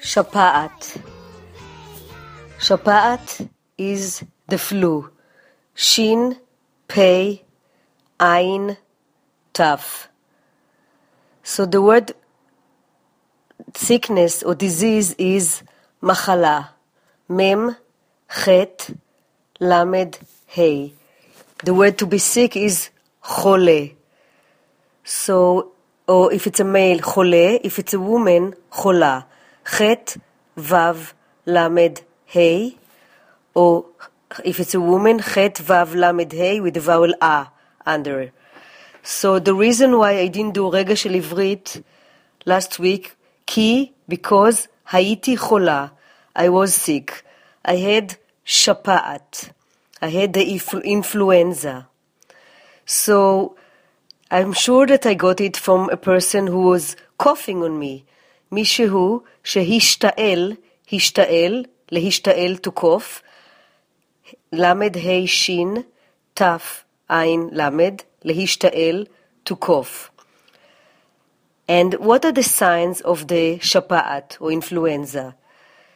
Shapa'at. Shapa'at is the flu. Shin, Pei, Ain, Taf. So the word sickness or disease is Machala. Mem, Chet, Lamed, Hei. The word to be sick is Chole. So, or if it's a male, Chole. If it's a woman, Chola. Chet, Vav, Lamed, Hei. Or if it's a woman, Chet, Vav, Lamed, Hei with the vowel A under. So the reason why I didn't do Rega Shel Ivrit last week, because Haiti Chola, I was sick. I had Shapa'at. I had the influenza. So I'm sure that I got it from a person who was coughing on me. Mishehu shehishtael, hishtael, lehishtael to cough. Lamed hei shin, taf ain lamed, lehishtael to cough. And what are the signs of the shapa'at or influenza?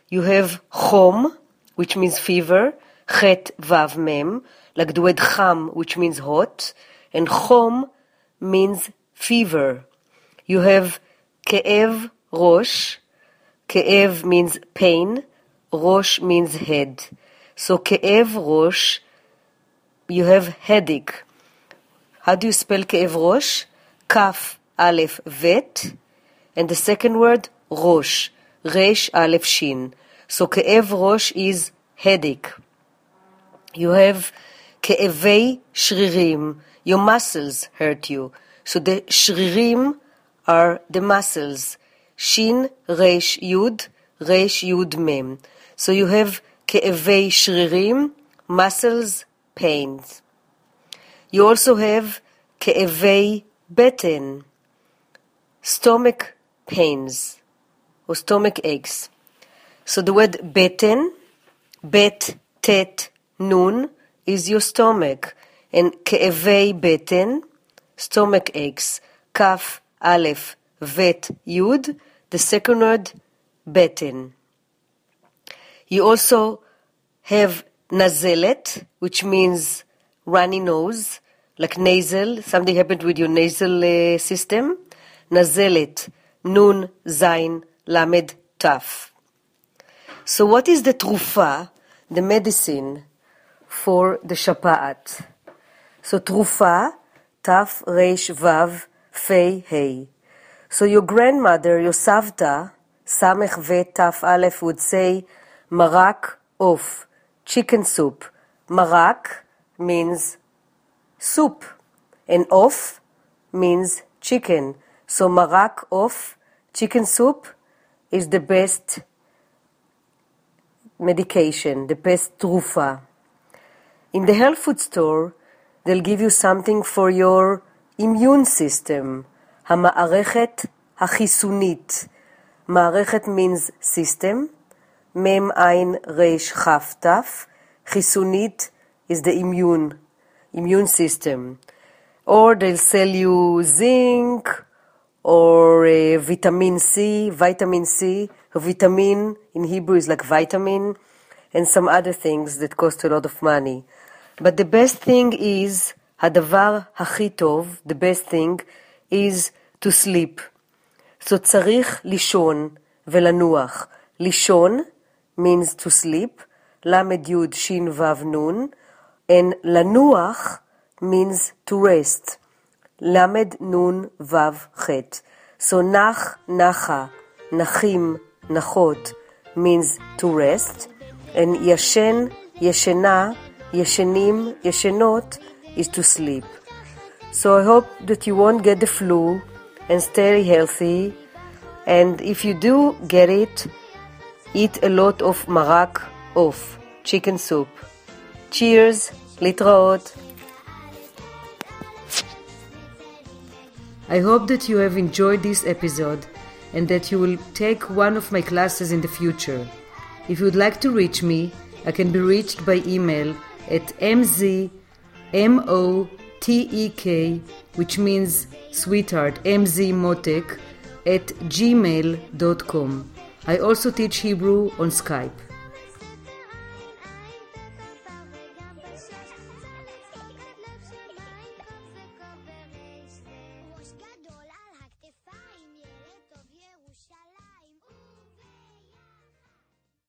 You have chom, which means fever. Chet vav mem, like the word cham, which means hot. And chom means fever. You have ke'ev rosh. Ke'ev means pain. Rosh means head. So ke'ev rosh, you have headache. How do you spell ke'ev rosh? Kaf alef vet. And the second word, rosh. Resh alef shin. So ke'ev rosh is headache. You have ke'evei shririm. Your muscles hurt you. So the shririm are the muscles. Shin, resh, yud, mem. So you have ke'evei shririm, muscles, pains. You also have ke'evei beten, stomach pains or stomach aches. So the word beten, bet, tet, nun, is your stomach. And ke'evei beten, stomach aches. Kaf, alef, vet, yud. The second word, beten. You also have nazelet, which means runny nose, like nasal. Something happened with your nasal system. Nazelet, nun, zain, lamed, taf. So what is the trufa, the medicine, for the shapa'at? So trufa, taf, reish, vav, fei, hei. So your grandmother, your savta, samech ve, taf, aleph, would say marak, of, chicken soup. Marak means soup, and of means chicken. So marak, of, chicken soup is the best medication, the best trufa. In the health food store, they'll give you something for your immune system. Hama'arechet hachisunit. Ma'arechet means system. Mem ein reish chaf taf. Chisunit is the immune system. Or they'll sell you zinc or vitamin C. Vitamin in Hebrew is like vitamin, and some other things that cost a lot of money. But the best thing is, hadavar hachi tov, the best thing is to sleep. So tzarich lishon velanuach. Lishon means to sleep, Lamed Yud Shin Vav Nun, and Lanuach means to rest, Lamed Nun Vav Chet. So Nach, Nacha, Nachim, Nachot means to rest, and Yashen, Yeshena, Yeshenim, Yeshenot is to sleep. So I hope that you won't get the flu and stay healthy. And if you do get it, eat a lot of marak of chicken soup. Cheers, litraot. I hope that you have enjoyed this episode and that you will take one of my classes in the future. If you would like to reach me, I can be reached by email at mzmotek, which means sweetheart, mzmotek@gmail.com. I also teach Hebrew on Skype.